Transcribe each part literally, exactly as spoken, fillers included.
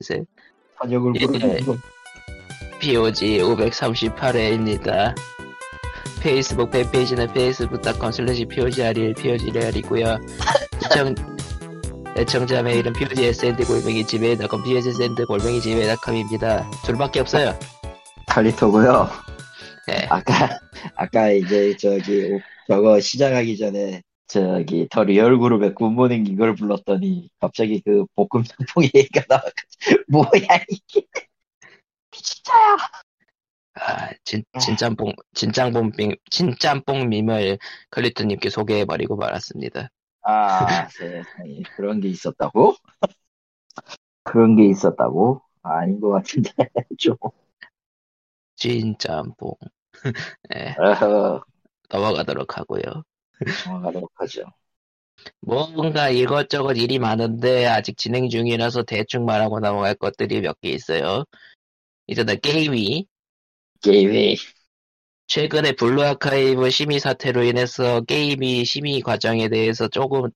이제 사격을 부르는 거. 피오지 오백삼십팔 회입니다. 페이스북 팬페이지는 페이스북 닷컴 슬래시 피오지알이엘 피오지알이고요. 시청 애청자 메일은 피오지에스엔디 골뱅이 지메일 닷컴 피오지에스엔디 골뱅이 지메일 닷컴입니다. 둘밖에 없어요. 칼리토고요. 네. 아까 아까 이제 저기 저거 시작하기 전에 저기 더 리얼 그룹의 굿모닝 이걸 불렀더니 갑자기 그 볶음 짬뽕 얘기가 나와가지고 뭐야 이게 진짜야. 아, 진 진짬뽕 진짬뽕 진짬뽕 밈을 클리트님께 소개해버리고 말았습니다. 아, 세상에 그런 게 있었다고? 그런 게 있었다고? 아, 아닌 것 같은데 좀. 진짬뽕. 네. 어허. 넘어가도록 하고요. 넘어가도록 하죠. 뭔가 이것저것 일이 많은데 아직 진행 중이라서 대충 말하고 넘어갈 것들이 몇 개 있어요. 일단은 게임이 게임이 최근에 블루 아카이브 심의 사태로 인해서 게임이 심의 과정에 대해서 조금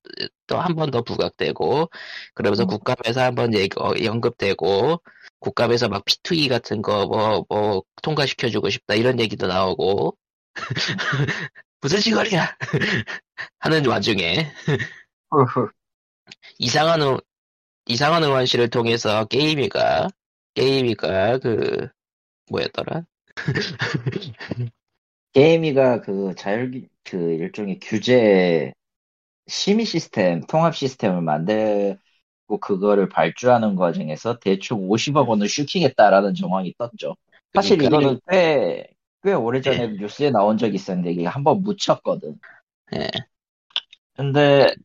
또 한 번 더 부각되고, 그러면서 음. 국감에서 한 번 어, 언급되고, 국감에서 막 피 투 이 같은 거 뭐 뭐 통과시켜주고 싶다 이런 얘기도 나오고. 무슨 짓거리야 하는 와중에 이상한 우, 이상한 의원실을 통해서 게임이가 게임이가 그 뭐였더라? 게임이가 그 자율 그 일종의 규제 심의 시스템 통합 시스템을 만들고 그거를 발주하는 과정에서 대충 오십억 원을 슈킹했다라는 정황이 떴죠. 사실 그러니까 이거는 꽤 꽤 오래전에 네. 뉴스에 나온 적이 있었는데 이게 한번 묻혔거든. 네. 근데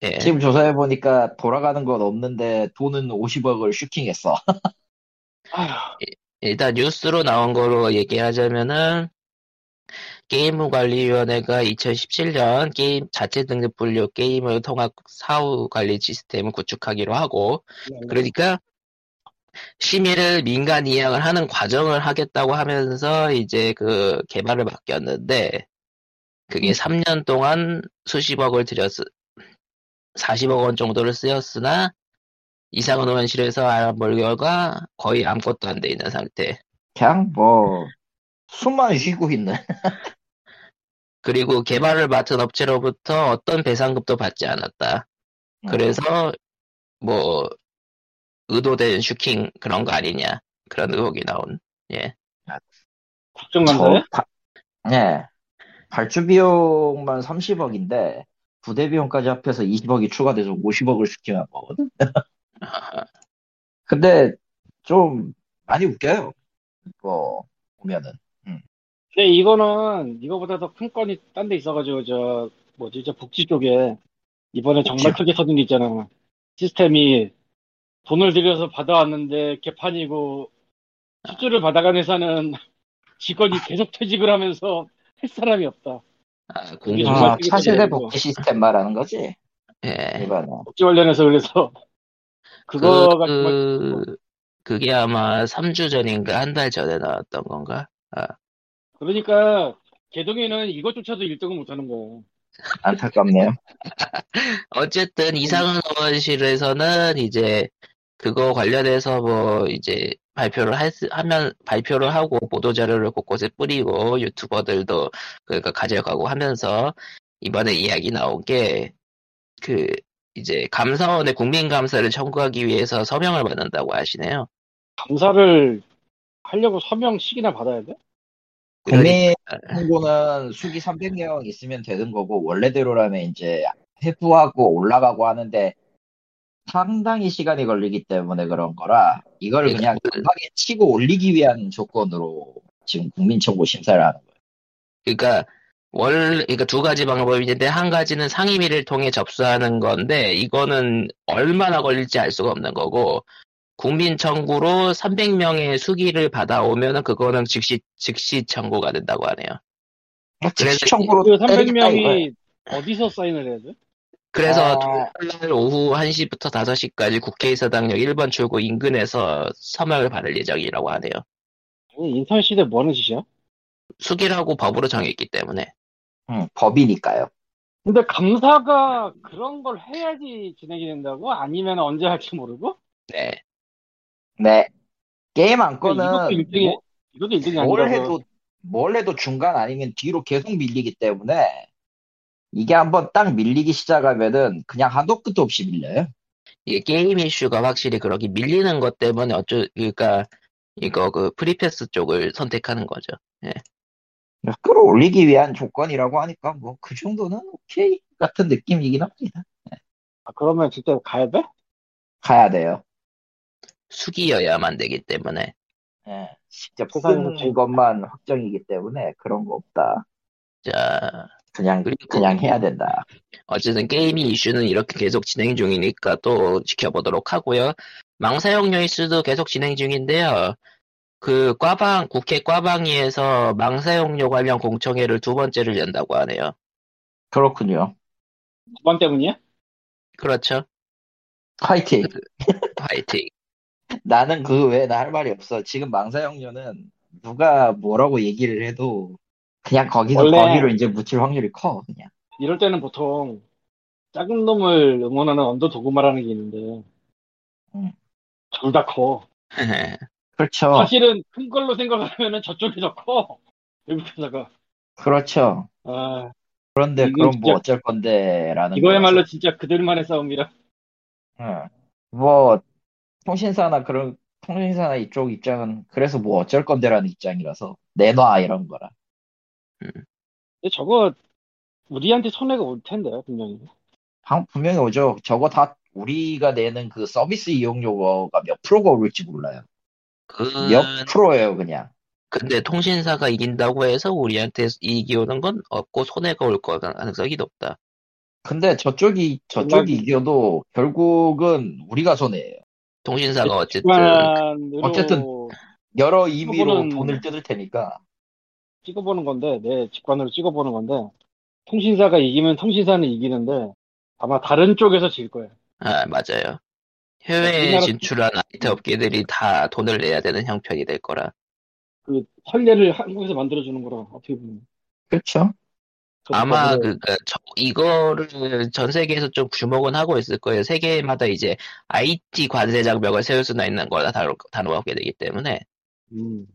네. 지금 조사해보니까 돌아가는 건 없는데 돈은 오십억을 슈킹했어. 일단 뉴스로 나온 거로 얘기하자면은 게임관리위원회가 이천십칠 년 게임 자체 등급 분류 게임을 통합 사후 관리 시스템을 구축하기로 하고, 그러니까 심의를 민간 이양을 하는 과정을 하겠다고 하면서 이제 그 개발을 맡겼는데, 그게 삼 년 동안 수십억을 들였으 사십억 원 정도를 쓰였으나 이상은 의원실에서 알아볼 결과 거의 아무것도 안 돼 있는 상태. 그냥 뭐 숨만 쉬고 있는. 그리고 개발을 맡은 업체로부터 어떤 배상금도 받지 않았다. 그래서 뭐 의도된 슈킹 그런 거 아니냐, 그런 의혹이 나온. 예. 확정난다네. 예. 발주 비용만 삼십억인데 부대 비용까지 합해서 이십억이 추가돼서 오십억을 슈킹한 거거든. 근데 좀 많이 웃겨요. 뭐 보면은. 음. 근데 이거는 이거보다 더 큰 건이 딴 데 있어가지고 저 뭐지 저 복지 쪽에 이번에 복지. 정말 크게 터진 게 있잖아. 시스템이 돈을 들여서 받아왔는데 개판이고 수주를 받아간 회사는 직원이 계속 퇴직을 하면서 할 사람이 없다. 아, 그게 정말 크게 차세대 복지 시스템 말하는 거지. 예. 이번에 복지 관련해서 그래서. 그거가 그, 그, 그게 아마 삼 주 전인가 한 달 전에 나왔던 건가? 아. 그러니까 개동이는 이것조차도 일 등을 못하는 거예요. 안타깝네요. 어쨌든 이상은 의원실에서는 이제 그거 관련해서 뭐 이제 발표를 할, 하면 발표를 하고 보도 자료를 곳곳에 뿌리고 유튜버들도 그러니까 가져가고 하면서 이번에 이야기 나온 게 그. 이제 감사원에 국민 감사를 청구하기 위해서 서명을 받는다고 하시네요. 감사를 하려고 서명식이나 받아야 돼? 국민 청구는 수기 삼백 명 있으면 되는 거고, 원래대로라면 이제 회부하고 올라가고 하는데 상당히 시간이 걸리기 때문에 그런 거라 이걸 네, 그냥 급하게 치고 올리기 위한 조건으로 지금 국민 청구 심사를 하는 거예요. 그러니까. 월, 그러니까 두 가지 방법이 있는데, 한 가지는 상임위를 통해 접수하는 건데, 이거는 얼마나 걸릴지 알 수가 없는 거고, 국민 청구로 삼백 명의 수기를 받아오면은 그거는 즉시, 즉시 청구가 된다고 하네요. 아, 즉시 청구로 그 삼백 명이 어디서 사인을 해야 돼? 그래서 토요일 날 오후 한 시부터 다섯 시까지 국회의사당역 일 번 출구 인근에서 서명을 받을 예정이라고 하네요. 인터넷 시대 뭐 하는 짓이야? 수기라고 법으로 정했기 때문에. 응, 법이니까요. 근데 감사가 그런 걸 해야지 진행이 된다고? 아니면 언제 할지 모르고? 네. 네. 게임 안건은 이것도 일등이, 뭐, 이것도 일등이 아니라고. 뭘 해도, 뭘 해도 중간 아니면 뒤로 계속 밀리기 때문에 이게 한번 딱 밀리기 시작하면은 그냥 한도 끝도 없이 밀려요. 이게 게임 이슈가 확실히 그러기 밀리는 것 때문에 어쩌, 그러니까 이거 그 프리패스 쪽을 선택하는 거죠. 예. 끌어올리기 위한 조건이라고 하니까 뭐 그 정도는 오케이 같은 느낌이긴 합니다. 예. 아, 그러면 진짜 가야 돼? 가야 돼요. 숙이어야만 되기 때문에. 예. 직접 쓰는 것만 확정이기 때문에 그런 거 없다. 자, 그냥 그냥 해야 된다. 어쨌든 게이밍 이슈는 이렇게 계속 진행 중이니까 또 지켜보도록 하고요. 망사형 요이스도 계속 진행 중인데요. 그 과방 국회 과방위에서 망사용료 관련 공청회를 두 번째를 연다고 하네요. 그렇군요. 두 번 때문이야? 그렇죠. 화이팅. 화이팅. 나는 그 외에 나 할 말이 없어. 지금 망사용료는 누가 뭐라고 얘기를 해도 그냥 거기서 거기로 이제 묻힐 확률이 커. 그냥. 이럴 때는 보통 작은 놈을 응원하는 언더 도그마라는 게 있는데 응. 둘 다 커. 그렇죠. 사실은 큰 걸로 생각하면 저쪽이 더 커. 여기다가. 그렇죠. 아, 그런데 그럼 뭐 어쩔 건데라는. 이거야말로 거라서. 진짜 그들만의 싸움이라. 응. 뭐 통신사나 그런 통신사나 이쪽 입장은 그래서 뭐 어쩔 건데라는 입장이라서 내놔 이런 거라. 음. 근데 저거 우리한테 손해가 올 텐데요 분명히. 방 분명히 오죠. 저거 다 우리가 내는 그 서비스 이용료가 몇 프로가 올지 몰라요. 그... 몇 프로예요 그냥. 근데 통신사가 이긴다고 해서 우리한테 이익이 오는 건 없고 손해가 올 거 가능성이 높다. 근데 저쪽이 저쪽이 정말... 이겨도 결국은 우리가 손해예요. 통신사가 어쨌든 시간으로... 어쨌든 여러 의미로 찍어보는... 돈을 뜯을 테니까. 찍어보는 건데 내 직관으로 찍어보는 건데 통신사가 이기면 통신사는 이기는데 아마 다른 쪽에서 질 거예요. 아 맞아요. 해외에 진출한 아이티 업계들이 다 돈을 내야 되는 형편이 될 거라. 그 선례를 한국에서 만들어주는 거라 어떻게 보면. 그렇죠. 아마 그, 그 저, 이거를 전 세계에서 좀 주목은 하고 있을 거예요. 세계마다 이제 아이티 관세장벽을 세울 수나 있는 거라 다루게 되기 때문에. 음.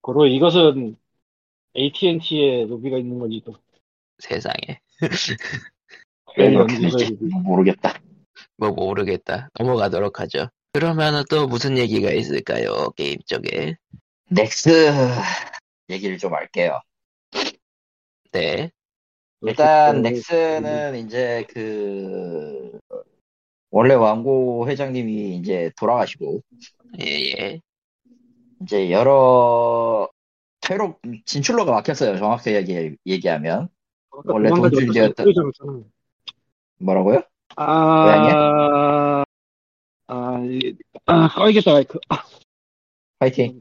그리고 이것은 에이티앤티의 로비가 있는 건지 또. 세상에. 왜 그렇게 될지 모르겠다. 뭐 모르겠다. 넘어가도록 하죠. 그러면은 또 무슨 얘기가 있을까요? 게임 쪽에. 넥스 얘기를 좀 할게요. 네. 일단 넥슨은 이제 그 원래 왕고 회장님이 이제 돌아가시고 예예 이제 여러 퇴로 진출로가 막혔어요. 정확하게 얘기, 얘기하면 원래 돈 줄이었던 뭐라고요? 아... 고양이야? 아... 아... 꺼야겠다 마이크 파이팅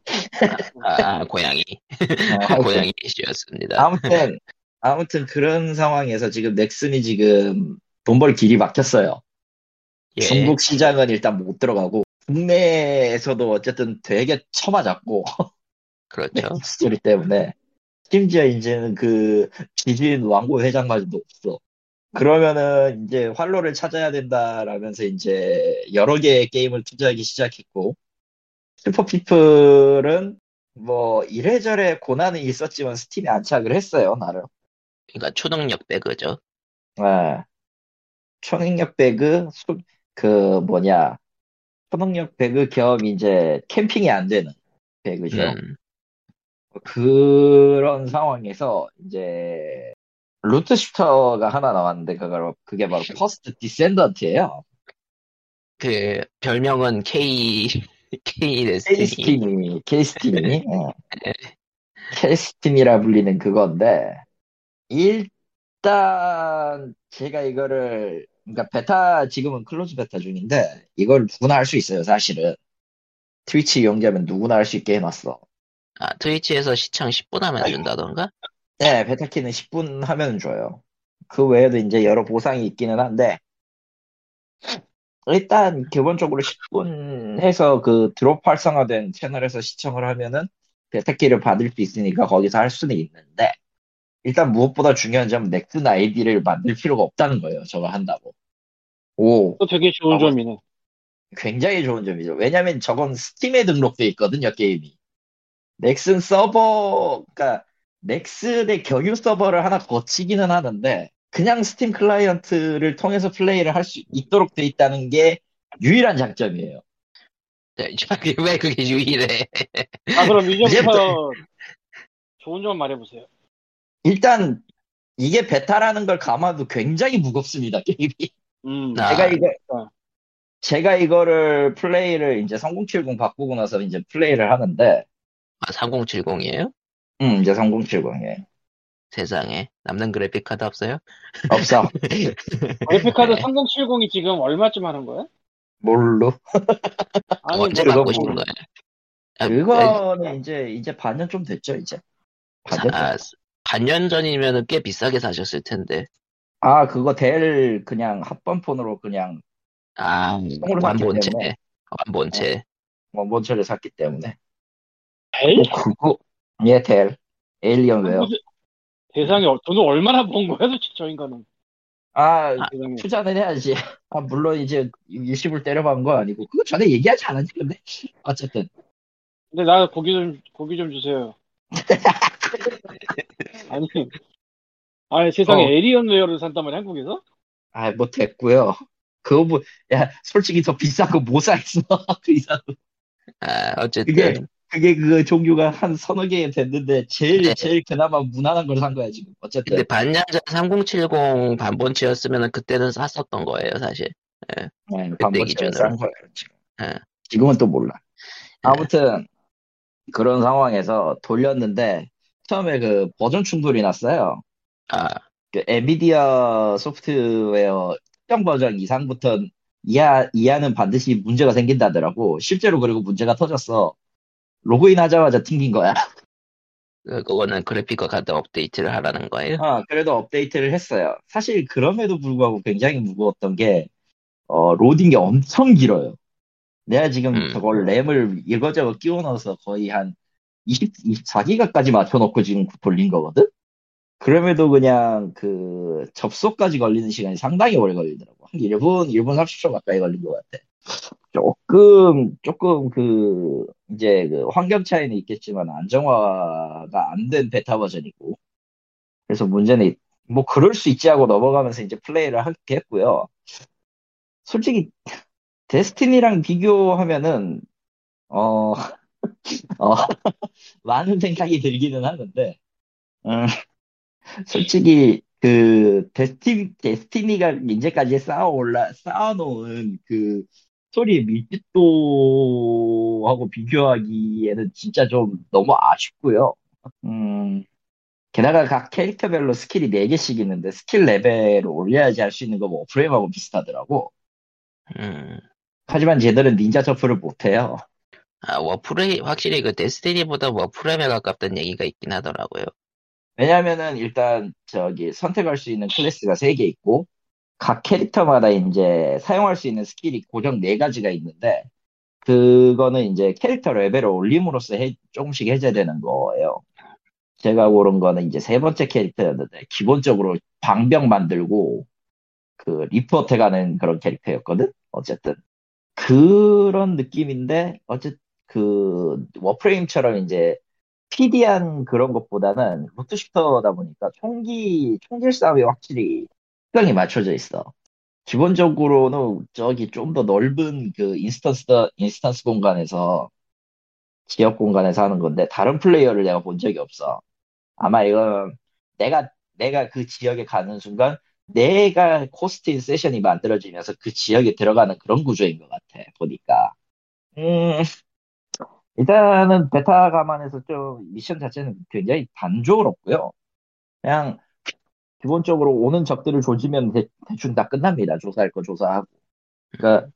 아, 아 고양이 아, 고양이 이슈였습니다. 아무튼 아무튼 그런 상황에서 지금 넥슨이 지금 돈 벌 길이 막혔어요. 예. 중국 시장은 일단 못 들어가고 국내에서도 어쨌든 되게 처맞았고 그렇죠. 넥슨 때문에 심지어 이제는 그 지진 왕고 회장마저도 없어. 그러면은 이제 활로를 찾아야 된다라면서 이제 여러 개의 게임을 투자하기 시작했고 슈퍼피플은 뭐 이래저래 고난은 있었지만 스팀에 안착을 했어요 나름. 그러니까 초능력 배그죠. 네. 초능력 배그 수, 그 뭐냐 초능력 배그 겸 이제 캠핑이 안 되는 배그죠. 음. 그런 상황에서 이제 루트 슈터가 하나 나왔는데 그걸 그게 바로 퍼스트 디센던트예요. 그 별명은 K K 데스티니 K 스티니 K 스티니라 불리는 그건데. 일단 제가 이거를 그러니까 베타 지금은 클로즈 베타 중인데 이걸 누구나 할 수 있어요. 사실은 트위치 이용자면 누구나 할 수 있게 해놨어. 아 트위치에서 시청 십 분 하면 준다던가? 네 베타키는 십 분 하면 줘요. 그 외에도 이제 여러 보상이 있기는 한데 일단 기본적으로 십 분 해서 그 드롭 활성화된 채널에서 시청을 하면은 베타키를 받을 수 있으니까 거기서 할 수는 있는데 일단 무엇보다 중요한 점은 넥슨 아이디를 만들 필요가 없다는 거예요. 저거 한다고. 오. 또 되게 좋은 점이네. 굉장히 좋은 점이죠. 왜냐면 저건 스팀에 등록돼 있거든요, 게임이. 넥슨 서버, 그러니까 넥슨의 경유 서버를 하나 거치기는 하는데 그냥 스팀 클라이언트를 통해서 플레이를 할 수 있도록 돼 있다는 게 유일한 장점이에요. 왜 그게 유일해? 아, 그럼 이 점부터 좋은 점 말해보세요. 일단 이게 베타라는 걸 감아도 굉장히 무겁습니다, 게임이. 음, 제가 아. 이거 제가 이거를 플레이를 이제 삼공칠공 바꾸고 나서 이제 플레이를 하는데. 아, 삼공칠공이에요? 응, 이제 삼공칠공이에요. 세상에, 남는 그래픽 카드 없어요? 없어. 그래픽 카드 네. 삼공칠공이 지금 얼마쯤 하는 거야? 뭘로? 아니, 언제 바꾸고 싶은 거야? 아, 그거는 아, 이제 이제 반년 좀 됐죠, 이제. 반년, 아, 반년 전이면 꽤 비싸게 사셨을 텐데. 아, 그거 델 그냥 합반폰으로 그냥. 아, 완본체. 완본체. 완본체를 샀기 때문에. 델? 그거. 예, 델. 에일리언웨어. 세상에 돈을 얼마나 번 거야 도대체 저 인간은. 아, 아 투자는 해야지. 아, 물론 이제 일시불 때려박은 건 아니고 그거 전에 얘기하지 않았지 근데 어쨌든. 근데 나 고기 좀 고기 좀 주세요. 아니, 아니 세상에 어. 에일리언웨어를 산단 말이야 한국에서? 아, 뭐 됐고요. 그거 뭐, 야 솔직히 더 비싼 거 못 사겠어 그 이상도. 아, 어쨌든. 그게, 그게 그 종류가 한 서너 개 됐는데 제일 네. 제일 그나마 무난한 걸 산 거야 지금. 어쨌든. 근데 반년 전 삼공칠공 반본체였으면 그때는 샀었던 거예요 사실. 네. 네, 반본체로 산 거예요 지금. 네. 지금은 또 몰라. 아무튼 네. 그런 상황에서 돌렸는데 처음에 그 버전 충돌이 났어요. 아. 그 엔비디아 소프트웨어 특정 버전 이상부터 이하 이하는 반드시 문제가 생긴다더라고. 실제로 그리고 문제가 터졌어. 로그인 하자마자 튕긴 거야. 그거는 그래픽과 카드 업데이트를 하라는 거예요? 아, 그래도 업데이트를 했어요. 사실 그럼에도 불구하고 굉장히 무거웠던 게 어, 로딩이 엄청 길어요. 내가 지금 음. 저걸 램을 이거저거 끼워 넣어서 거의 한 이십, 이십사 기가까지 맞춰놓고 지금 돌린 거거든? 그럼에도 그냥 그 접속까지 걸리는 시간이 상당히 오래 걸리더라고. 한 일 분, 일 분 삼십 초 가까이 걸린 것 같아. 조금, 조금 그, 이제 그 환경 차이는 있겠지만 안정화가 안 된 베타 버전이고. 그래서 문제는, 뭐 그럴 수 있지 하고 넘어가면서 이제 플레이를 하게 했고요. 솔직히, 데스티니랑 비교하면은, 어, 어, 많은 생각이 들기는 하는데, 음, 솔직히, 그, 데스티, 데스티니가 이제까지 쌓아 올라, 쌓아놓은 그, 소리의 밀집도하고 비교하기에는 진짜 좀 너무 아쉽고요. 음, 게다가 각 캐릭터별로 스킬이 네 개씩 있는데 스킬 레벨을 올려야지 할 수 있는 거 워프레임하고 비슷하더라고. 음. 하지만 쟤들은 닌자 점프를 못해요. 아, 워프레임 확실히 그 데스티니보다 워프레임에 가깝다는 얘기가 있긴 하더라고요. 왜냐면은 일단 저기 선택할 수 있는 클래스가 세 개 있고 각 캐릭터마다 이제 사용할 수 있는 스킬이 고정 네 가지가 있는데, 그거는 이제 캐릭터 레벨을 올림으로써 해, 조금씩 해제되는 거예요. 제가 고른 거는 이제 세 번째 캐릭터였는데, 기본적으로 방벽 만들고, 그, 리포트 가는 그런 캐릭터였거든? 어쨌든. 그런 느낌인데, 어쨌든, 그, 워프레임처럼 이제, 피디한 그런 것보다는, 루트슈터다 보니까, 총기, 총질 싸움이 확실히, 특성이 맞춰져 있어. 기본적으로는 저기 좀 더 넓은 그 인스턴스, 인스턴스 공간에서, 지역 공간에서 하는 건데, 다른 플레이어를 내가 본 적이 없어. 아마 이건 내가, 내가 그 지역에 가는 순간, 내가 코스트인 세션이 만들어지면서 그 지역에 들어가는 그런 구조인 것 같아, 보니까. 음, 일단은 베타 감안해서 좀 미션 자체는 굉장히 단조롭고요. 그냥, 기본적으로 오는 적들을 조지면 대, 대충 다 끝납니다. 조사할 거 조사하고. 그러니까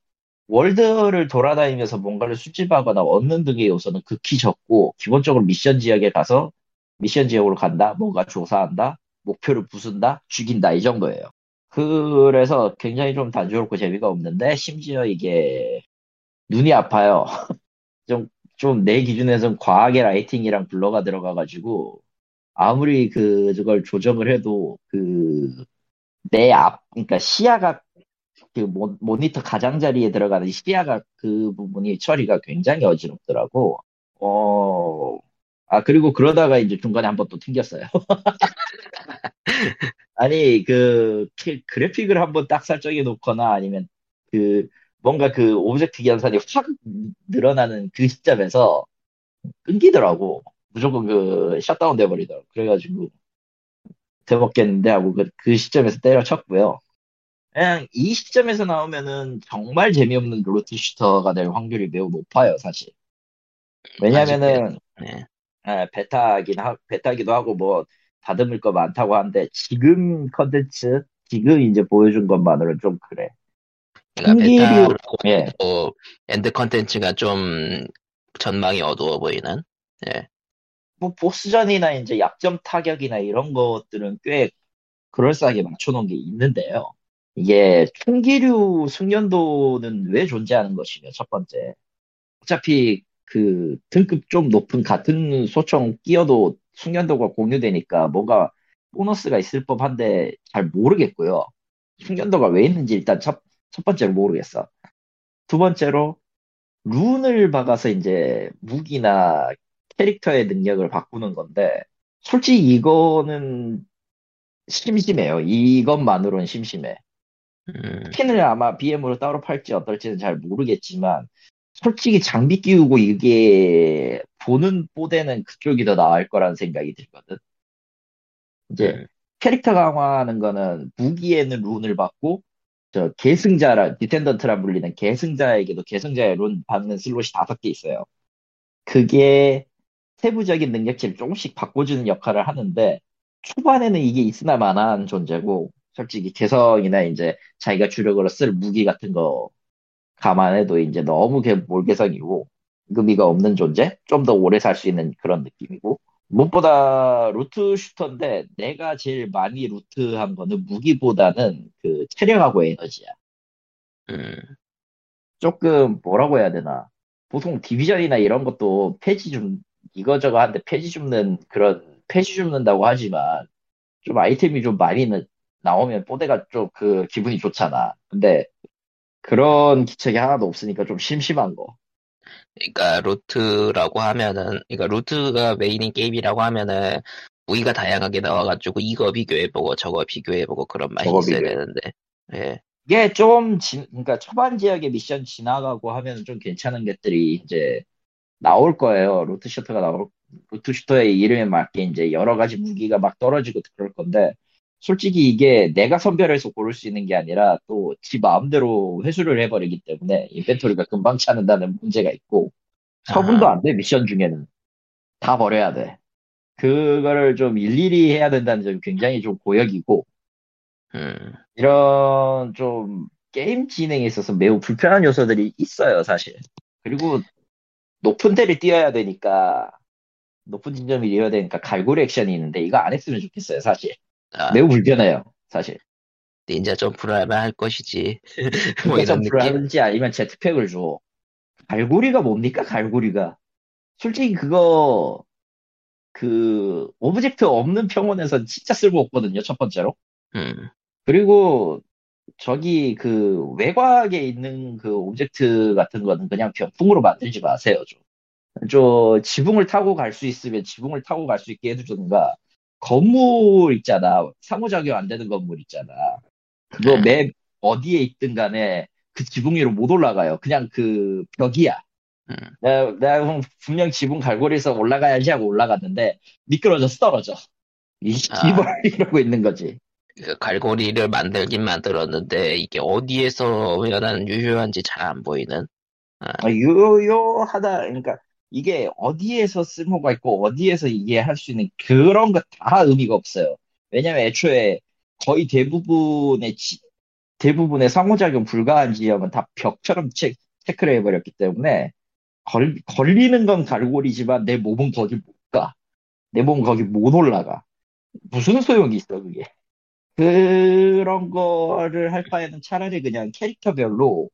월드를 돌아다니면서 뭔가를 수집하거나 얻는 등의 요소는 극히 적고 기본적으로 미션 지역에 가서 미션 지역으로 간다. 뭔가 조사한다. 목표를 부순다. 죽인다. 이 정도예요. 그래서 굉장히 좀 단조롭고 재미가 없는데 심지어 이게 눈이 아파요. 좀, 좀 내 기준에서는 과하게 라이팅이랑 블러가 들어가가지고 아무리 그, 저걸 조정을 해도, 그, 내 앞, 그러니까 시야가 그 모, 모니터 가장자리에 들어가는 시야가 그 부분이 처리가 굉장히 어지럽더라고. 어, 아, 그리고 그러다가 이제 중간에 한번 또 튕겼어요. 아니, 그, 그래픽을 한번 딱 설정해 놓거나 아니면 그, 뭔가 그 오브젝트 연산이 확 늘어나는 그 시점에서 끊기더라고. 무조건 그, 셧다운 돼버리더라고. 그래가지고, 대먹겠는데 하고 그, 그 시점에서 때려쳤고요. 그냥 이 시점에서 나오면은 정말 재미없는 로트슈터가 될 확률이 매우 높아요, 사실. 왜냐면은, 네. 네, 베타긴 하, 베타기도 하고 뭐, 다듬을 거 많다고 하는데, 지금 컨텐츠, 지금 이제 보여준 것만으로는 좀 그래. 그러니까 베타라고 해도 예. 엔드 컨텐츠가 좀 전망이 어두워 보이는, 예. 뭐, 보스전이나 이제 약점 타격이나 이런 것들은 꽤 그럴싸하게 맞춰놓은 게 있는데요. 이게 총기류 숙련도는 왜 존재하는 것이냐, 첫 번째. 어차피 그 등급 좀 높은 같은 소총 끼어도 숙련도가 공유되니까 뭔가 보너스가 있을 법한데 잘 모르겠고요. 숙련도가 왜 있는지 일단 첫, 첫 번째로 모르겠어. 두 번째로, 룬을 박아서 이제 무기나 캐릭터의 능력을 바꾸는 건데, 솔직히 이거는 심심해요. 이것만으로는 심심해. 음. 스킨을 아마 비엠으로 따로 팔지 어떨지는 잘 모르겠지만, 솔직히 장비 끼우고 이게 보는 뽀대는 그쪽이 더 나을 거라는 생각이 들거든. 이제 음. 캐릭터 강화하는 거는 무기에는 룬을 받고, 저 계승자라, 디텐던트라 불리는 계승자에게도 계승자의 룬 받는 슬롯이 다섯 개 있어요. 그게 세부적인 능력치를 조금씩 바꿔주는 역할을 하는데, 초반에는 이게 있으나 마나한 존재고, 솔직히 개성이나 이제 자기가 주력으로 쓸 무기 같은 거 감안해도 이제 너무 몰개성이고 의미가 없는 존재? 좀 더 오래 살 수 있는 그런 느낌이고, 무엇보다 루트 슈터인데 내가 제일 많이 루트한 거는 무기보다는 그 체력하고 에너지야. 음. 조금 뭐라고 해야 되나, 보통 디비전이나 이런 것도 패지 좀 이거저거 하는데 패지 줍는 그런 패지 줍는다고 하지만 좀 아이템이 좀 많이 는 나오면 뽀대가 좀 그 기분이 좋잖아. 근데 그런 기책이 하나도 없으니까 좀 심심한 거. 그러니까 루트라고 하면은, 그러니까 루트가 메인인 게임이라고 하면은 무기가 다양하게 나와가지고 이거 비교해보고 저거 비교해보고 그런 말이 있어야 비교해. 되는데. 예. 이게 좀 지, 그러니까 초반 지역의 미션 지나가고 하면 좀 괜찮은 것들이 이제 나올 거예요. 루트 슈터가 나올 루트 슈터의 이름에 맞게 이제 여러 가지 무기가 막 떨어지고 그럴 건데. 솔직히 이게 내가 선별해서 고를 수 있는 게 아니라 또 지 마음대로 회수를 해버리기 때문에 인벤토리가 금방 차는다는 문제가 있고, 처분도 안 돼. 미션 중에는 다 버려야 돼. 그거를 좀 일일이 해야 된다는 점이 굉장히 좀 고역이고, 음. 이런 좀 게임 진행에 있어서 매우 불편한 요소들이 있어요, 사실. 그리고 높은 데를 뛰어야 되니까, 높은 진점을 이어야 되니까 갈고리 액션이 있는데 이거 안 했으면 좋겠어요, 사실. 아, 매우 불편해요, 사실. 닌자 점프를 하면 할 것이지. 뭐 이런 점프를 느낌? 하는지 아니면 제트팩을 줘. 갈고리가 뭡니까, 갈고리가. 솔직히 그거, 그, 오브젝트 없는 평원에선 진짜 쓸모없거든요, 첫 번째로. 음. 그리고, 저기, 그, 외곽에 있는 그 오브젝트 같은 거는 그냥 병풍으로 만들지 마세요, 좀. 저, 지붕을 타고 갈 수 있으면 지붕을 타고 갈 수 있게 해주든가, 건물 있잖아. 상호작용 안 되는 건물 있잖아. 그거 맵 어디에 있든 간에 그 지붕 위로 못 올라가요. 그냥 그 벽이야. 음. 내가, 내가 분명 지붕 갈고리에서 올라가야지 하고 올라갔는데 미끄러져서 떨어져. 이 씨발 아. 이러고 있는 거지. 그 갈고리를 만들긴 만들었는데 이게 어디에서 왜난 유효한지 잘 안 보이는. 아. 아, 유효하다. 그러니까. 이게 어디에서 쓸모가 있고 어디에서 이게 할 수 있는 그런 거 다 의미가 없어요. 왜냐면 애초에 거의 대부분의 지, 대부분의 상호작용 불가한 지역은 다 벽처럼 체, 체크를 해버렸기 때문에 걸, 걸리는 건 갈고리지만 내 몸은 거기 못 가. 내 몸은 거기 못 올라가. 무슨 소용이 있어 그게. 그런 거를 할 바에는 차라리 그냥 캐릭터별로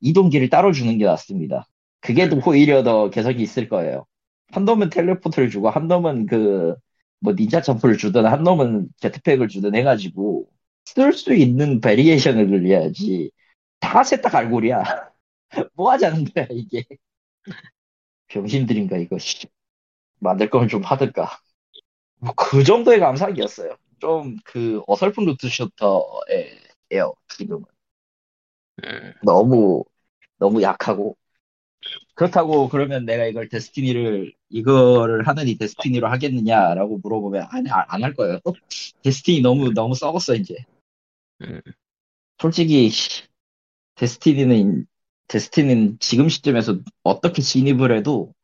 이동기를 따로 주는 게 낫습니다. 그게 또 오히려 더 개성이 있을 거예요. 한 놈은 텔레포트를 주고, 한 놈은 그, 뭐, 닌자 점프를 주든, 한 놈은 제트팩을 주든 해가지고, 쓸 수 있는 베리에이션을 늘려야지, 다 셋다 갈고리야. 뭐 하자는 거야 이게. 병신들인가 이거. 만들 거면 좀 하든가. 뭐 그 정도의 감상이었어요. 좀 그 어설픈 루트 슈터예요 지금은. 네. 너무 너무 약하고. 그렇다고 그러면 내가 이걸 데스티니를 이거를 하느니 데스티니로 하겠느냐라고 물어보면 아니 안 할 거예요. 데스티니 너무 너무 썩었어 이제. 네. 솔직히 데스티니는 데스티니는 지금 시점에서 어떻게 진입을 해도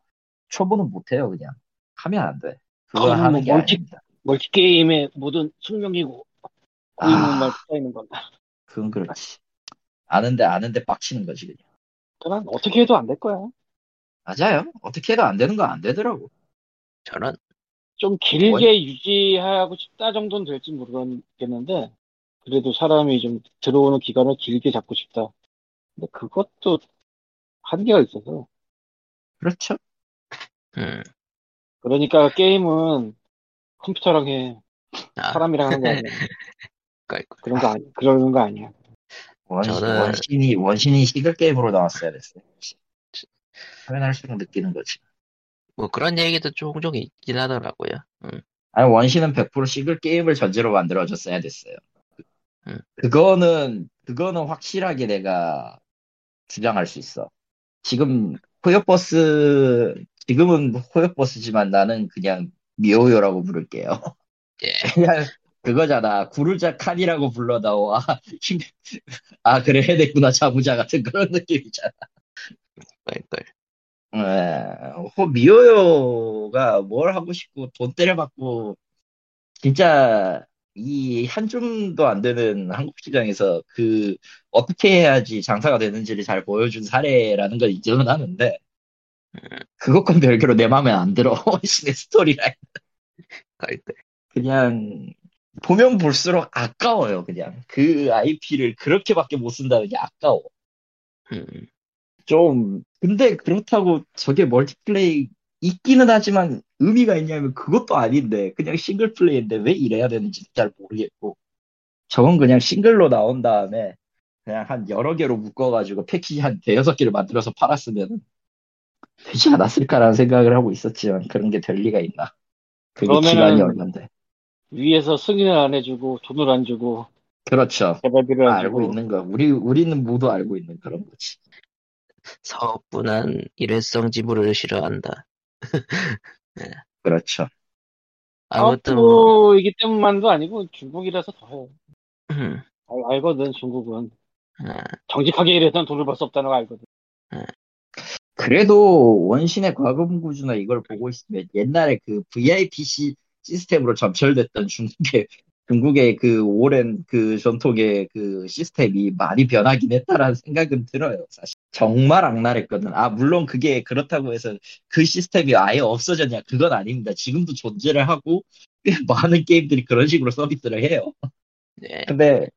초보는 못해요. 그냥 하면 안 돼. 그걸 아, 하는 게 멀티, 아닙니다. 멀티 게임의 모든 숙명이고 고인물만 써 있는 건가. 그건 그렇지. 아는데 아는데 빡치는 거지 그냥. 저는 어떻게 해도 안 될 거야. 맞아요. 어떻게 해도 안 되는 거 안 되더라고. 저는 좀 길게 원... 유지하고 싶다 정도는 될지 모르겠는데 그래도 사람이 좀 들어오는 기간을 길게 잡고 싶다. 근데 그것도 한계가 있어서. 그렇죠. 음. 그러니까 게임은 컴퓨터랑 해. 아. 사람이랑 하는 거 아니야. 그런 거 아니, 그런 거 아니야. 원신, 저는... 원신이 원신이 시글 게임으로 나왔어야 됐어요. 표현할수록 느끼는 거지. 뭐 그런 얘기도 종종 있긴 하더라고요. 응. 아니 원신은 백 퍼센트 시글 게임을 전제로 만들어졌어야 됐어요. 응. 그거는 그거는 확실하게 내가 주장할 수 있어. 지금 호요버스 지금은 호요버스지만 나는 그냥 미호요라고 부를게요. 예. 그냥 그거잖아. 구르자 칸이라고 불러다오. 아, 아 그래 해냈구나 자부자 같은 그런 느낌이잖아. 그걸. 네. 미호요가 뭘 하고 싶고 돈 때려받고 진짜 이 한 줌도 안 되는 한국 시장에서 그 어떻게 해야지 장사가 되는지를 잘 보여준 사례라는 걸 인정은 하는데 그것과 별개로 내 마음에 안 들어. 신의 스토리라인. 그냥 보면 볼수록 아까워요. 그냥 그 아이피를 그렇게밖에 못 쓴다는 게 아까워. 음. 좀 근데 그렇다고 저게 멀티플레이 있기는 하지만 의미가 있냐면 그것도 아닌데 그냥 싱글플레이인데 왜 이래야 되는지 잘 모르겠고 저건 그냥 싱글로 나온 다음에 그냥 한 여러 개로 묶어가지고 패키지 한 대여섯 개를 만들어서 팔았으면 되지 않았을까라는 생각을 하고 있었지만 그런 게 될 리가 있나. 그게 그러면은... 기간이 얼만데 위에서 승인을 안 해주고 돈을 안 주고 그렇죠. 개발비를 안 알고 주고. 있는 거 우리 우리는 모두 알고 있는 그런 거지. 사업분한 일회성 지불을 싫어한다. 네. 그렇죠. 아무튼 사업부이기 때문만도 아니고 중국이라서 더요. 음. 아, 알거든 중국은 음. 정직하게 일했던 돈을 벌 수 없다는 거 알거든. 음. 그래도 원신의 과금 구조나 이걸 보고 있으면 옛날에 그 브이아이피씨 시스템으로 점철됐던 중국의, 중국의 그 오랜 그 전통의 그 시스템이 많이 변하긴 했다라는 생각은 들어요, 사실. 정말 악랄했거든. 아, 물론 그게 그렇다고 해서 그 시스템이 아예 없어졌냐, 그건 아닙니다. 지금도 존재를 하고, 꽤 많은 게임들이 그런 식으로 서비스를 해요. 네. 근데,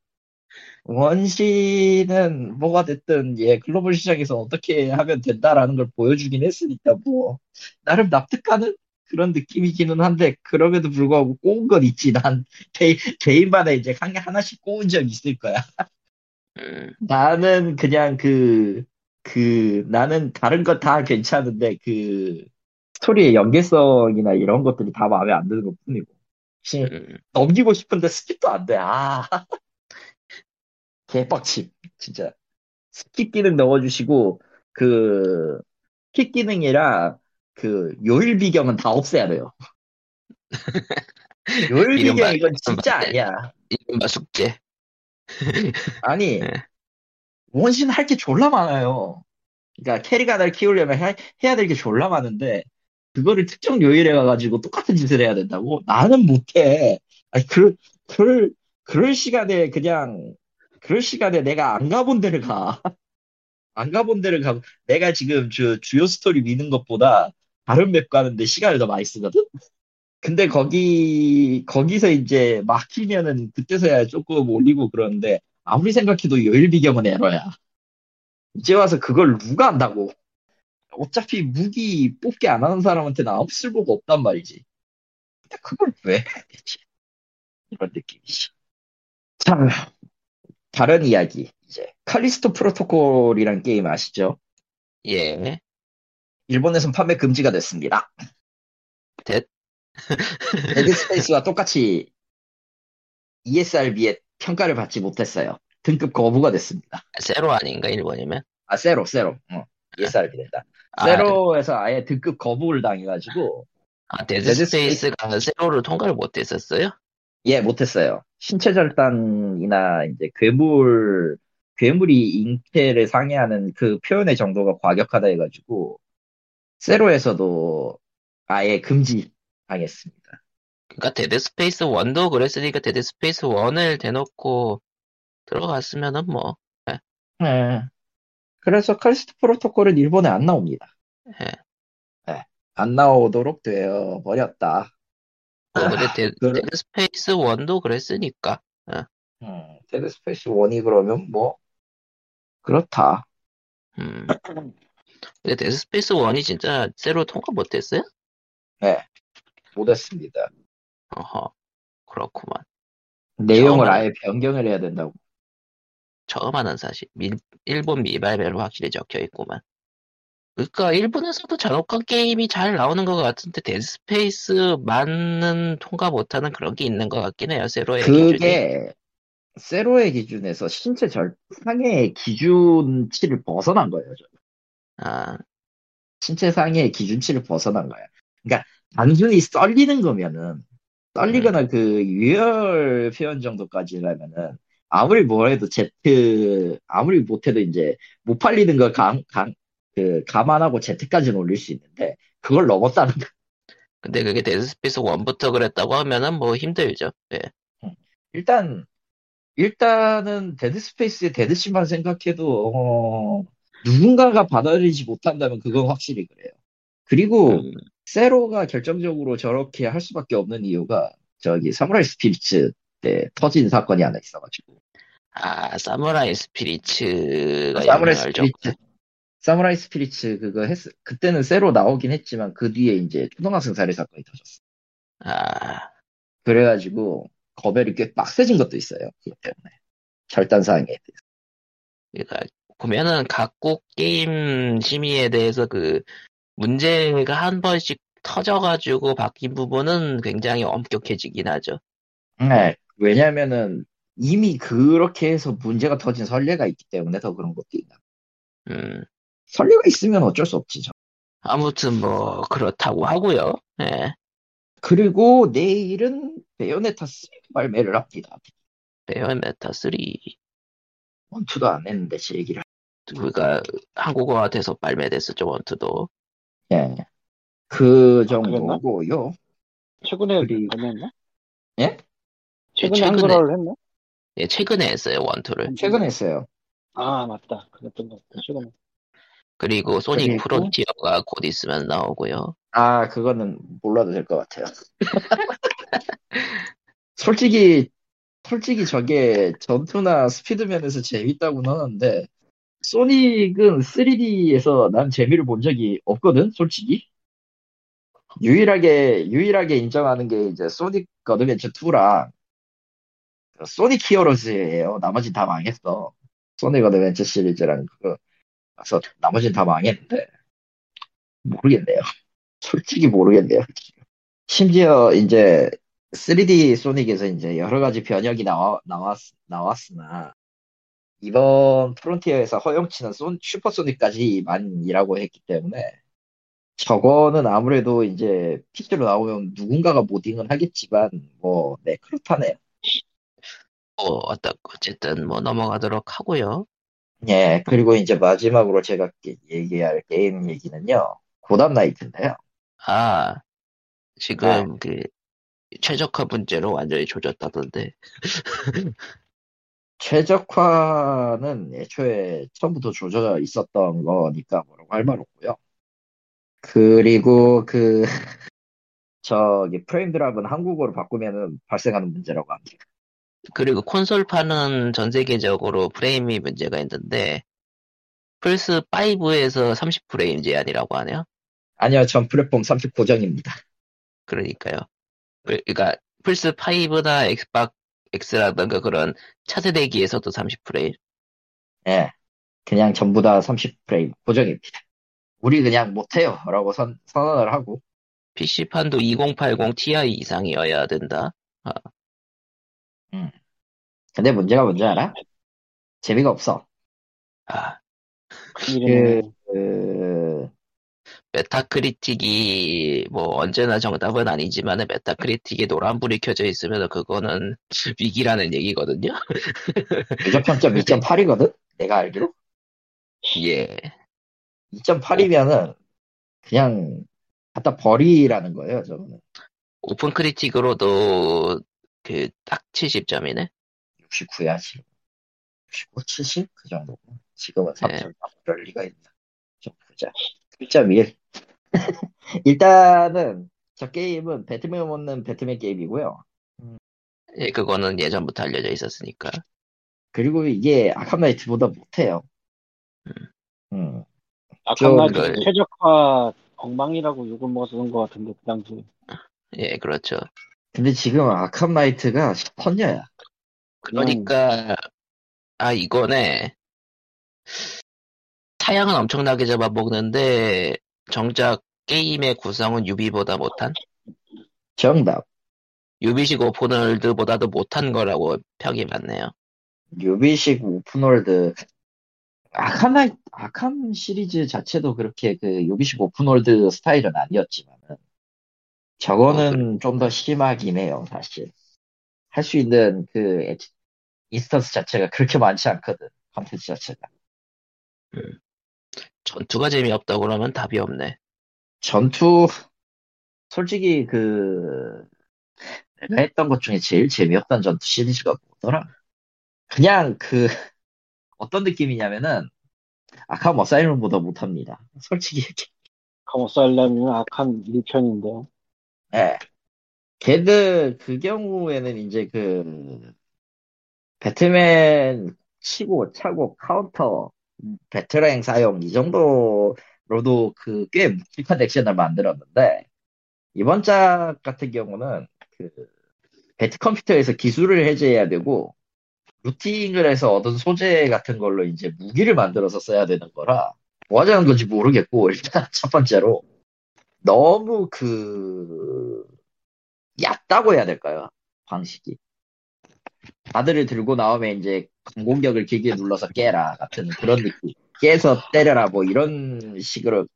원신은 뭐가 됐든, 예, 글로벌 시장에서 어떻게 하면 된다라는 걸 보여주긴 했으니까, 뭐, 나름 납득하는? 그런 느낌이기는 한데 그럼에도 불구하고 꼬은 건 있지. 난 개, 개인마다 이제 한 개 하나씩 꼬은 점 있을 거야. 음. 나는 그냥 그, 그 나는 다른 거 다 괜찮은데 그 스토리의 연계성이나 이런 것들이 다 마음에 안 드는 것 뿐이고 음. 넘기고 싶은데 스킵도 안 돼. 아 개빡침 진짜. 스킵 기능 넣어주시고 그 스킵 기능이랑 그 요일 비경은 다 없애야 돼요. 요일 비경 이건 진짜 아니야. 이른바 숙제. 아니 원신 할 게 졸라 많아요. 그러니까 캐리가 날 키우려면 해, 해야 될 게 졸라 많은데 그거를 특정 요일에 가가지고 똑같은 짓을 해야 된다고? 나는 못해. 아니 그, 그럴 그럴 시간에 그냥 그럴 시간에 내가 안 가본 데를 가. 안 가본 데를 가고 내가 지금 주, 주요 스토리 미는 것보다 다른 맵 가는데 시간을 더 많이 쓰거든? 근데 거기, 거기서 이제 막히면은 그때서야 조금 올리고 그러는데 아무리 생각해도 요일 비경은 에러야. 이제 와서 그걸 누가 한다고? 어차피 무기 뽑기 안 하는 사람한테는 아무 쓸모가 없단 말이지. 근데 그걸 왜 해야 되지? 이런 느낌이지. 참, 다른 이야기, 이제. 칼리스토 프로토콜이란 게임 아시죠? 예. 일본에선 판매 금지가 됐습니다. 됐? 데드 스페이스와 똑같이 이에스알비의 평가를 받지 못했어요. 등급 거부가 됐습니다. 세로 아닌가 일본이면? 아 세로 세로. 어. 이에스알비 된다. 아, 세로에서 아예 등급 거부를 당해가지고. 아 데드 스페이스가 세로를 통과를 못했었어요? 예, 못했어요. 신체 절단이나 이제 괴물 괴물이 인체를 상해하는 그 표현의 정도가 과격하다 해가지고 세로에서도 아예 금지 당했습니다. 그러니까 데드 스페이스 일도 그랬으니까 데드 스페이스 일을 대놓고 들어갔으면은 뭐. 네. 네. 그래서 칼리스토 프로토콜은 일본에 안 나옵니다. 네. 네. 안 나오도록 되어 버렸다. 어, 근데 데, 그래. 데드 스페이스 일도 그랬으니까. 네. 음, 데드 스페이스 일이 그러면 뭐 그렇다. 음. 근데 데드 스페이스 일이 진짜 새로 통과 못했어요? 네, 못했습니다. 어허, 그렇구만. 내용을 처음, 아예 변경을 해야 된다고. 처음 아는 사실. 미, 일본 미발매로 확실히 적혀 있구만. 그러니까 일본에서도 잔혹한 게임이 잘 나오는 것 같은데 데드 스페이스만은 통과 못하는 그런 게 있는 것 같긴 해요. 세로의 기준이. 그게 세로의 기준에서 신체 상해의 기준치를 벗어난 거예요. 저는. 아, 신체 상해의 기준치를 벗어난 거야. 그러니까 단순히 썰리는 거면은 썰리거나 음. 그 유혈 표현 정도까지라면은 아무리 뭐해도 Z 아무리 못해도 이제 못 팔리는 걸 강 강 그 감안하고 Z까지는 올릴 수 있는데 그걸 넘었다는 거. 근데 그게 데드스페이스 일부터 그랬다고 하면은 뭐 힘들죠. 예. 일단 일단은 데드스페이스의 데드씨만 생각해도 어, 누군가가 받아들이지 못한다면 그건 확실히 그래요. 그리고 음. 세로가 결정적으로 저렇게 할 수밖에 없는 이유가 저기 사무라이 스피릿 때 터진 사건이 하나 있어가지고. 아 사무라이 스피릿가 사무라이 스피릿. 사무라이 스피릿 그거 했 그때는 새로 나오긴 했지만 그 뒤에 이제 초등학생 살해 사건이 터졌어. 아 그래가지고 거벨이 꽤 빡세진 것도 있어요. 그것 때문에 절단 사항에 대해서. 그러니까 보면은 각국 게임 심의에 대해서 그 문제가 한 번씩 터져가지고 바뀐 부분은 굉장히 엄격해지긴 하죠. 네, 왜냐면은 이미 그렇게 해서 문제가 터진 선례가 있기 때문에 더 그런 것도 있나. 음. 설리가 있으면 어쩔 수 없지. 저. 아무튼 뭐 그렇다고 하고요. 네. 그리고 내일은 베요네타 쓰리 발매를 합니다. 베요네타 쓰리. 원투도 안 했는데 제 얘기를. 그러니까 한국어가 돼서 발매됐었죠. 원투도. 예. 그 정도고요. 최근에 발매했나? 예? 최근에 한글화를 했나? 예, 최근에 했어요. 원투를. 최근에 했어요. 아 맞다. 그랬던 것 같다. 최근에. 그리고 소닉 프론티어가 곧 있으면 나오고요. 아 그거는 몰라도 될 것 같아요. 솔직히 솔직히 저게 전투나 스피드맨에서 재밌다고는 하는데 소닉은 쓰리디에서 난 재미를 본 적이 없거든 솔직히. 유일하게 유일하게 인정하는 게 이제 소닉 어드벤처 투랑 소닉 히어로즈예요. 나머지 다 망했어. 소닉 어드벤처 시리즈랑 그거. 그래서 나머지는 다 망했는데 모르겠네요. 솔직히 모르겠네요. 심지어 이제 쓰리디 소닉에서 이제 여러 가지 변혁이 나와 나왔 나왔으나 이번 프론티어에서 허용치는 소, 슈퍼 소닉까지만이라고 했기 때문에 저거는 아무래도 이제 피씨로 나오면 누군가가 모딩을 하겠지만 뭐 네 그렇다네요. 어 어떤 어쨌든 뭐 넘어가도록 하고요. 예, 그리고 이제 마지막으로 제가 얘기할 게임 얘기는요, 고담 나이트인데요. 아, 지금 네. 그, 최적화 문제로 완전히 조졌다던데. 최적화는 애초에 처음부터 조져져 있었던 거니까 뭐라고 할 말 없고요. 그리고 그, 저기 프레임 드랍은 한국어로 바꾸면은 발생하는 문제라고 합니다. 그리고 콘솔판은 전 세계적으로 프레임이 문제가 있는데 플스오에서 삼십 프레임 제한이라고 하네요. 아니요, 전 플랫폼 삼십 고정입니다. 그러니까요. 그러니까 플스오나 엑스박스라든가 그런 차세대기에서도 삼십 프레임. 예, 그냥 전부 다 삼십 프레임 고정입니다. 우리 그냥 못해요 라고 선, 선언을 하고 피씨판도 이공팔공 티아이 이상이어야 된다. 아. 음. 근데 문제가 뭔지 알아? 재미가 없어. 아. 그, 그... 메타크리틱이 뭐 언제나 정답은 아니지만 메타크리틱이 노란불이 켜져 있으면 그거는 위기라는 얘기거든요. 누적 평점 이 점 팔이거든? 내가 알기로? 예. 이 점 팔이면은 그냥 갖다 버리라는 거예요, 저거는. 오픈 크리틱으로도 그 딱 칠십 점이네? 육십구야, 지금. 육십구, 칠십? 그 정도고. 지금은 삼 점 사, 그럴 리가 있나. 좀 보자. 일 점 일. 일단은 저 게임은 배트맨 없는 배트맨 게임이고요. 예, 그거는 예전부터 알려져 있었으니까. 그리고 이게 아캄나이트보다 못해요. 음. 음. 아캄나이트 그... 최적화 엉망이라고 욕을 먹어서 그런 것 같은데 그 당시. 예, 그렇죠. 근데 지금 아캄나이트가 펀녀야. 그러니까 아 이거네. 사양은 엄청나게 잡아먹는데 정작 게임의 구성은 유비보다 못한? 정답. 유비식 오픈월드보다도 못한 거라고 평이 맞네요. 유비식 오픈월드. 아캄, 아캄 시리즈 자체도 그렇게 그 유비식 오픈월드 스타일은 아니었지만 저거는 어, 좀 더 심하긴 해요. 사실 할 수 있는 그 에치, 인스턴스 자체가 그렇게 많지 않거든. 컨텐츠 자체가. 음. 전투가 재미없다고 그러면 답이 없네. 전투 솔직히 그 내가 했던 것 중에 제일 재미없던 전투 시리즈가 뭐더라? 그냥 그 어떤 느낌이냐면은 아캄 어사일럼보다 못합니다. 솔직히 아캄 어사일럼은 아캄 일 편인데요. 네. 걔들 그 경우에는 이제 그 배트맨 치고 차고 카운터 배틀행 사용 이 정도로도 그 꽤 묵직한 액션을 만들었는데 이번 작 같은 경우는 그 배트 컴퓨터에서 기술을 해제해야 되고 루팅을 해서 얻은 소재 같은 걸로 이제 무기를 만들어서 써야 되는 거라 뭐 하자는 건지 모르겠고 일단 첫 번째로 너무 그 얕다고 해야 될까요? 방식이 바드를 들고 나오면 이제 공격을 길게 눌러서 깨라 같은 그런 느낌 깨서 때려라 뭐 이런 식으로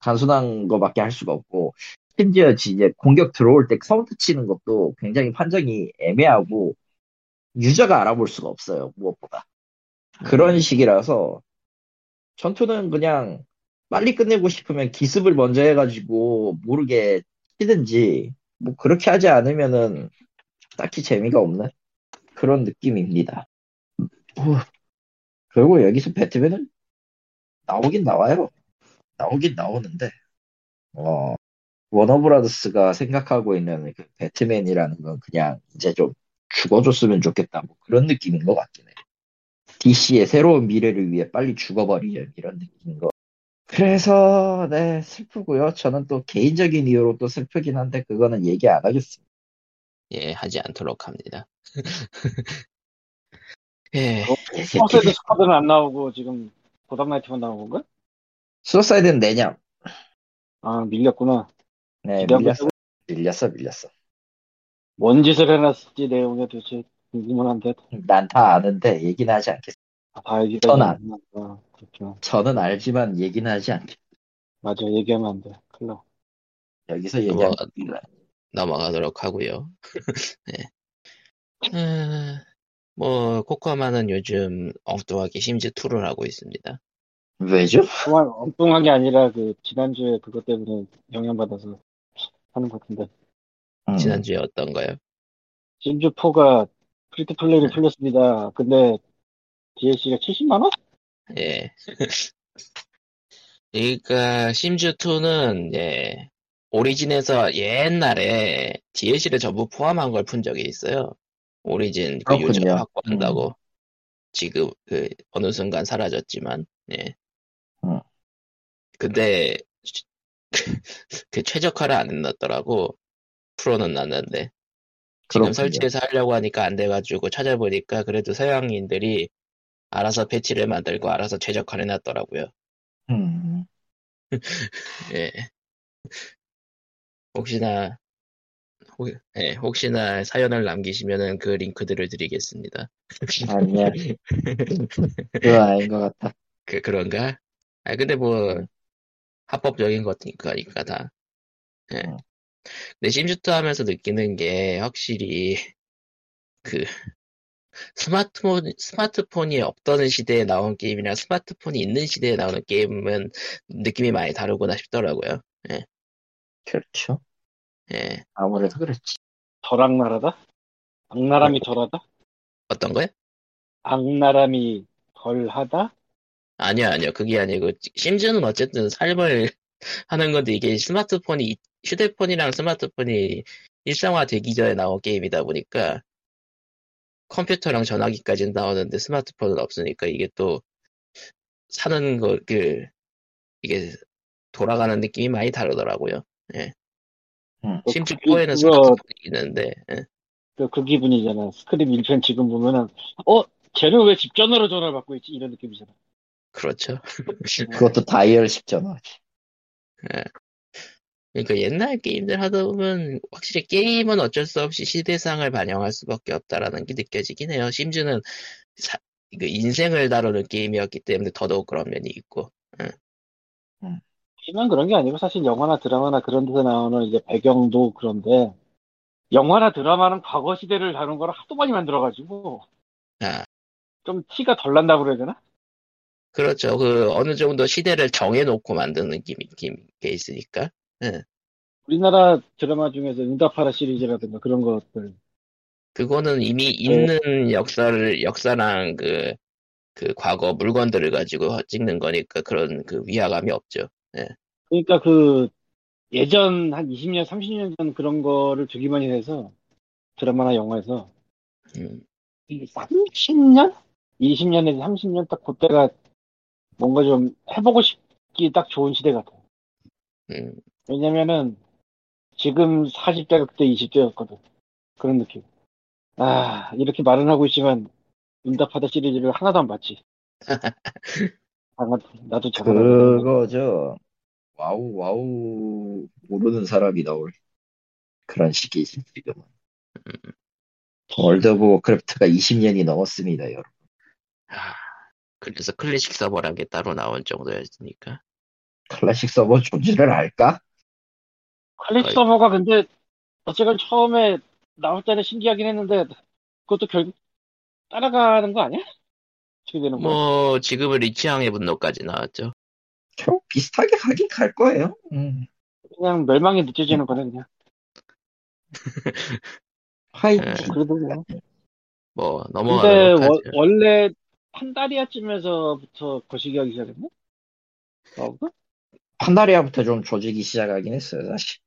단순한 거밖에 할 수가 없고 심지어 이제 공격 들어올 때 카운터 치는 것도 굉장히 판정이 애매하고 유저가 알아볼 수가 없어요. 무엇보다 그런 식이라서 전투는 그냥 빨리 끝내고 싶으면 기습을 먼저 해가지고 모르게 치든지 뭐 그렇게 하지 않으면은 딱히 재미가 없는 그런 느낌입니다. 그리고 여기서 배트맨은 나오긴 나와요. 나오긴 나오는데 어, 워너브라더스가 생각하고 있는 그 배트맨이라는 건 그냥 이제 좀 죽어줬으면 좋겠다 뭐 그런 느낌인 것 같긴 해. 디씨의 새로운 미래를 위해 빨리 죽어버리려 이런 느낌인 거. 그래서 네 슬프고요. 저는 또 개인적인 이유로 또 슬프긴 한데 그거는 얘기 안 하겠습니다. 예, 하지 않도록 합니다. 예. 수어사이드 스쿼드는 안 나오고 지금 고담나이트만 나온 건가? 수어사이드는 내년. 아 밀렸구나. 네 밀렸어. 밀렸어 밀렸어. 뭔 짓을 해놨을지 내용이 도대체 궁금한데. 난 다 아는데 얘기는 하지 않겠어. 아, 봐야지. 전 안. 아, 그렇죠. 저는 알지만 얘기는 하지 않겠어. 맞아 얘기하면 안 돼. 큰일 나. 여기서 얘기하면 안 돼. 넘어가도록 하고요. 네. 음, 뭐 코코아마는 요즘 엉뚱하게 심즈 투를 하고 있습니다. 왜죠? 정말 엉뚱한 게 아니라 그 지난주에 그것 때문에 영향받아서 하는 것 같은데. 음. 지난주에 어떤가요? 심즈 포가 프리투플레이를 풀렸습니다. 근데 디엘씨가 칠십만 원? 예. 그러니까 심즈 투는 예. 오리진에서 옛날에 디엘씨를 전부 포함한 걸 푼 적이 있어요. 오리진 그 유저 확보한다고. 음. 지금 그 어느 순간 사라졌지만. 예. 음. 근데 그 최적화를 안 해놨더라고. 프로는 났는데. 지금 그렇군요. 설치해서 하려고 하니까 안 돼가지고 찾아보니까 그래도 서양인들이 알아서 패치를 만들고 알아서 최적화를 해놨더라고요. 음. 예. 혹시나 혹, 예, 혹시나 사연을 남기시면은 그 링크들을 드리겠습니다. 아니야. 그건 아닌 것 같아. 그 그런가? 아 근데 뭐 합법적인 거니까 다. 예. 어. 근데 심슈트 하면서 느끼는 게 확실히 그 스마트폰, 스마트폰이 없던 시대에 나온 게임이랑 스마트폰이 있는 시대에 나오는 게임은 느낌이 많이 다르구나 싶더라고요. 예. 그렇죠. 예. 아무래도 그렇지. 덜 악랄하다? 악랄함이 덜하다? 어떤 거요? 악랄함이 덜하다? 아니요, 아니요. 그게 아니고 심지어는 어쨌든 삶을 하는 건데 이게 스마트폰이 휴대폰이랑 스마트폰이 일상화되기 전에 나온 게임이다 보니까 컴퓨터랑 전화기까지는 나오는데 스마트폰은 없으니까 이게 또 사는 거, 그, 이게 돌아가는 느낌이 많이 다르더라고요. 예. 응. 심지어 사에는 스마트폰이 있는데, 예. 또 그 기분이잖아. 스크립 일 편 지금 보면은, 어? 쟤는 왜 집 전화로 전화를 받고 있지? 이런 느낌이잖아. 그렇죠. 그것도 다이얼식 전화지. 예. 그러니까 옛날 게임들 하다 보면 확실히 게임은 어쩔 수 없이 시대상을 반영할 수밖에 없다라는 게 느껴지긴 해요. 심지어는 사, 인생을 다루는 게임이었기 때문에 더더욱 그런 면이 있고. 응. 응. 하지만 그런 게 아니고 사실 영화나 드라마나 그런 데서 나오는 이제 배경도 그런데 영화나 드라마는 과거 시대를 다룬 거를 하도 많이 만들어가지고 아. 좀 티가 덜 난다고 그래야 되나? 그렇죠. 그 어느 정도 시대를 정해놓고 만드는 게 있으니까. 응. 우리나라 드라마 중에서 응답하라 시리즈라든가 그런 것들. 그거는 이미 있는 역사를, 역사랑 그, 그 과거 물건들을 가지고 찍는 거니까 그런 그 위화감이 없죠. 예. 그러니까 그 예전 한 이십 년, 삼십 년 전 그런 거를 되게 많이 해서 드라마나 영화에서 음. 삼십 년? 이십 년에서 삼십 년 딱 그때가 뭔가 좀 해보고 싶기 딱 좋은 시대 같아요. 음. 왜냐면은, 지금 사십 대가 그때 이십 대였거든. 그런 느낌. 아, 이렇게 말은 하고 있지만, 응답하다 시리즈를 하나도 안 봤지. 나도 잘 그거죠. 와우, 와우, 모르는 사람이 나올 그런 시기지, 지금은. 음. 월드 오브 워크래프트가 이십 년이 넘었습니다, 여러분. 아, 그래서 클래식 서버란 게 따로 나온 정도였으니까. 클래식 서버 존재를 알까? 클래식 서버가 근데 어쨌건 처음에 나올 때는 신기하긴 했는데 그것도 결국 따라가는 거 아니야? 어떻게 되는 거야? 뭐 지금은 리치앙의 분노까지 나왔죠. 결국 비슷하게 가긴 갈 거예요. 음. 그냥 멸망이 느껴지는 음. 거네 그냥. 하이 그래도 그냥. 뭐 넘어가는 근데 워, 원래 판다리아쯤에서부터 거시기하기 시작했나? 어? 판다리아부터 좀 조지기 시작하긴 했어요, 사실.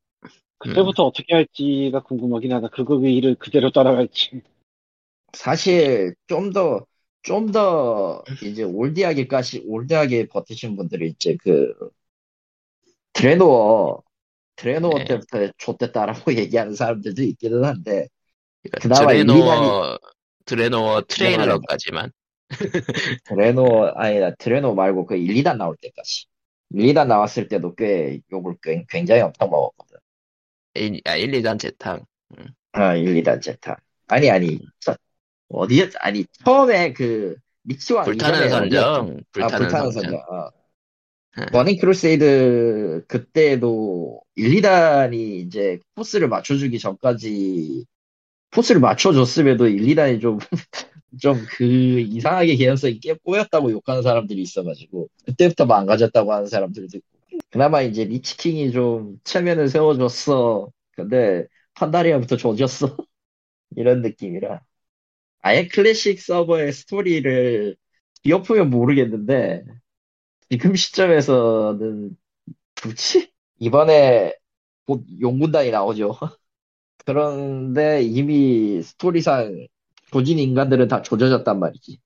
그때부터 음. 어떻게 할지가 궁금하긴 하다. 그거 왜 일을 그대로 따라갈지. 사실, 좀 더, 좀 더, 이제, 올드하게까지, 올드하게 버티신 분들이 이제 그, 드레노어, 드레노어 네. 때부터 좆됐다라고 얘기하는 사람들도 있기는 한데, 그러니까 그나마 드레노어, 일리단이, 드레노어 트레일러까지만. 드레노, 아니, 드레노 말고 그 일리단 나올 때까지. 일리단 나왔을 때도 꽤 욕을 굉장히 엄청 먹었거든. 일, 아, 일리단 재탕. 응. 아, 일리단 재탕. 아니, 아니, 저, 어디였, 아니, 처음에 그, 미치왕. 불타는 선정. 불타는, 아, 불타는 선정. 어. 응. 버닝 크루세이드 그때도 일리단이 이제 포스를 맞춰주기 전까지 포스를 맞춰줬음에도 일리단이 좀, 좀 그 이상하게 개연성이 꽤 꼬였다고 욕하는 사람들이 있어가지고 그때부터 망가졌다고 하는 사람들도 있고 그나마 이제 리치킹이 좀 체면을 세워줬어 근데 판다리아부터 조졌어 이런 느낌이라 아예 클래식 서버의 스토리를 엿보면 모르겠는데 지금 시점에서는 굳이? 이번에 곧 용군단이 나오죠. 그런데 이미 스토리상 조진 인간들은 다 조져졌단 말이지.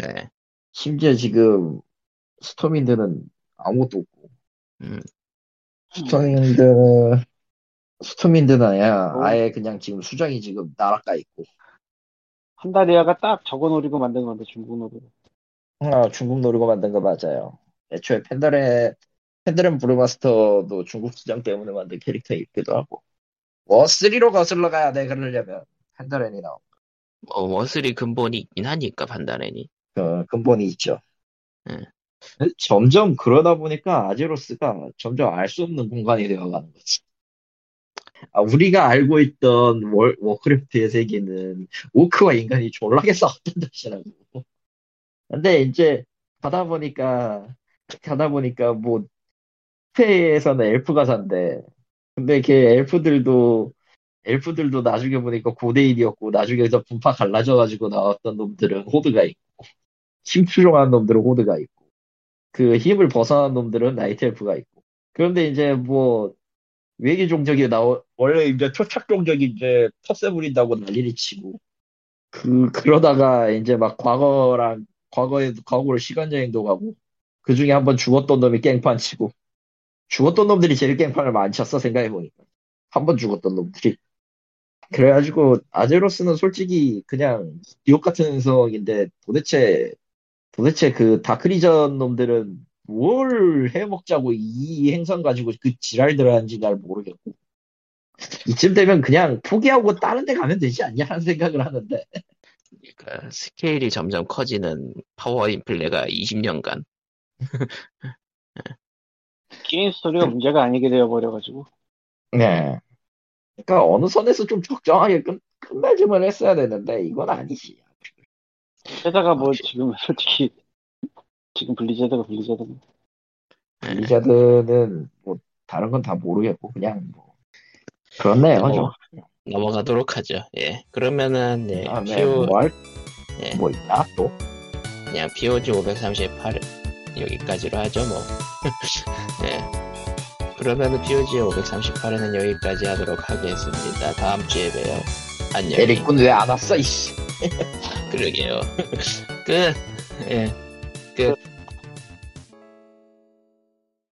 네. 심지어 지금 스톰인들은 아무것도 없고. 음. 스톰인들은 스톰인들은 아니야. 어. 아예 그냥 지금 수정이 지금 날아가 있고. 판다리아가 딱 저거 노리고 만든 건데, 중국 노리고. 아, 중국 노리고 만든 거 맞아요. 애초에 판다렌, 판다렌 브루마스터도 중국 시장 때문에 만든 캐릭터이기도 하고. 원쓰리로 거슬러 가야 돼, 그러려면. 판다렌이 나오고. 어, 원쓰리 근본이 있긴 하니까, 판다렌이. 그, 근본이 있죠. 응. 점점 그러다 보니까 아제로스가 점점 알 수 없는 공간이 되어가는 거지. 아, 우리가 알고 있던 월, 워크래프트의 세계는 오크와 인간이 졸라게 싸웠던 듯이라고. 근데 이제 가다 보니까 가다 보니까 뭐 스페에서는 엘프가 산대. 근데 걔 엘프들도 엘프들도 나중에 보니까 고대인이었고, 나중에서 분파 갈라져가지고 나왔던 놈들은 호드가 있고, 힘 추종하는 놈들은 호드가 있고, 그 힘을 벗어난 놈들은 나이트 엘프가 있고. 그런데 이제 뭐 외계 종족이 나오 원래 이제 초착 종족이 이제 텃세 부린다고 난리를 치고, 그 그러다가 이제 막 과거랑 과거에 과거를 시간 여행도 가고, 그 중에 한번 죽었던 놈이 깽판 치고, 죽었던 놈들이 제일 깽판을 많이 쳤어, 생각해 보니까. 한번 죽었던 놈들이. 그래가지고 아제로스는 솔직히 그냥 뉴욕 같은 행성인데, 도대체 도대체 그 다크리전 놈들은 뭘 해먹자고 이 행성 가지고 그 지랄들 하는지 날 모르겠고, 이쯤 되면 그냥 포기하고 다른 데 가면 되지 않냐라는 생각을 하는데, 그러니까 스케일이 점점 커지는 파워 인플레가 이십 년간 게임 스토리가 문제가 아니게 되어버려가지고. 네. 그러니까 어느 선에서 좀 적정하게 끝, 끝맺음을 했어야 되는데 이건 아니지. 게다가 뭐 지금 솔직히 지금 블리자드가 블리자드는 블리자드는 뭐 다른 건 다 모르겠고 그냥 뭐 그렇네요. 넘어, 좀. 넘어가도록 하죠. 예. 그러면은 예. 아, 네. 피오... 뭐, 할... 예. 뭐 있나 또? 그냥 피오지 오백삼십팔 여기까지로 하죠 뭐. 예. 그러면은 피오지 오백삼십팔에는 여기까지 하도록 하겠습니다. 다음 주에 봬요. 안녕. 에릭군 왜 안 왔어 이씨. 그러게요. 끝. 예. 끝.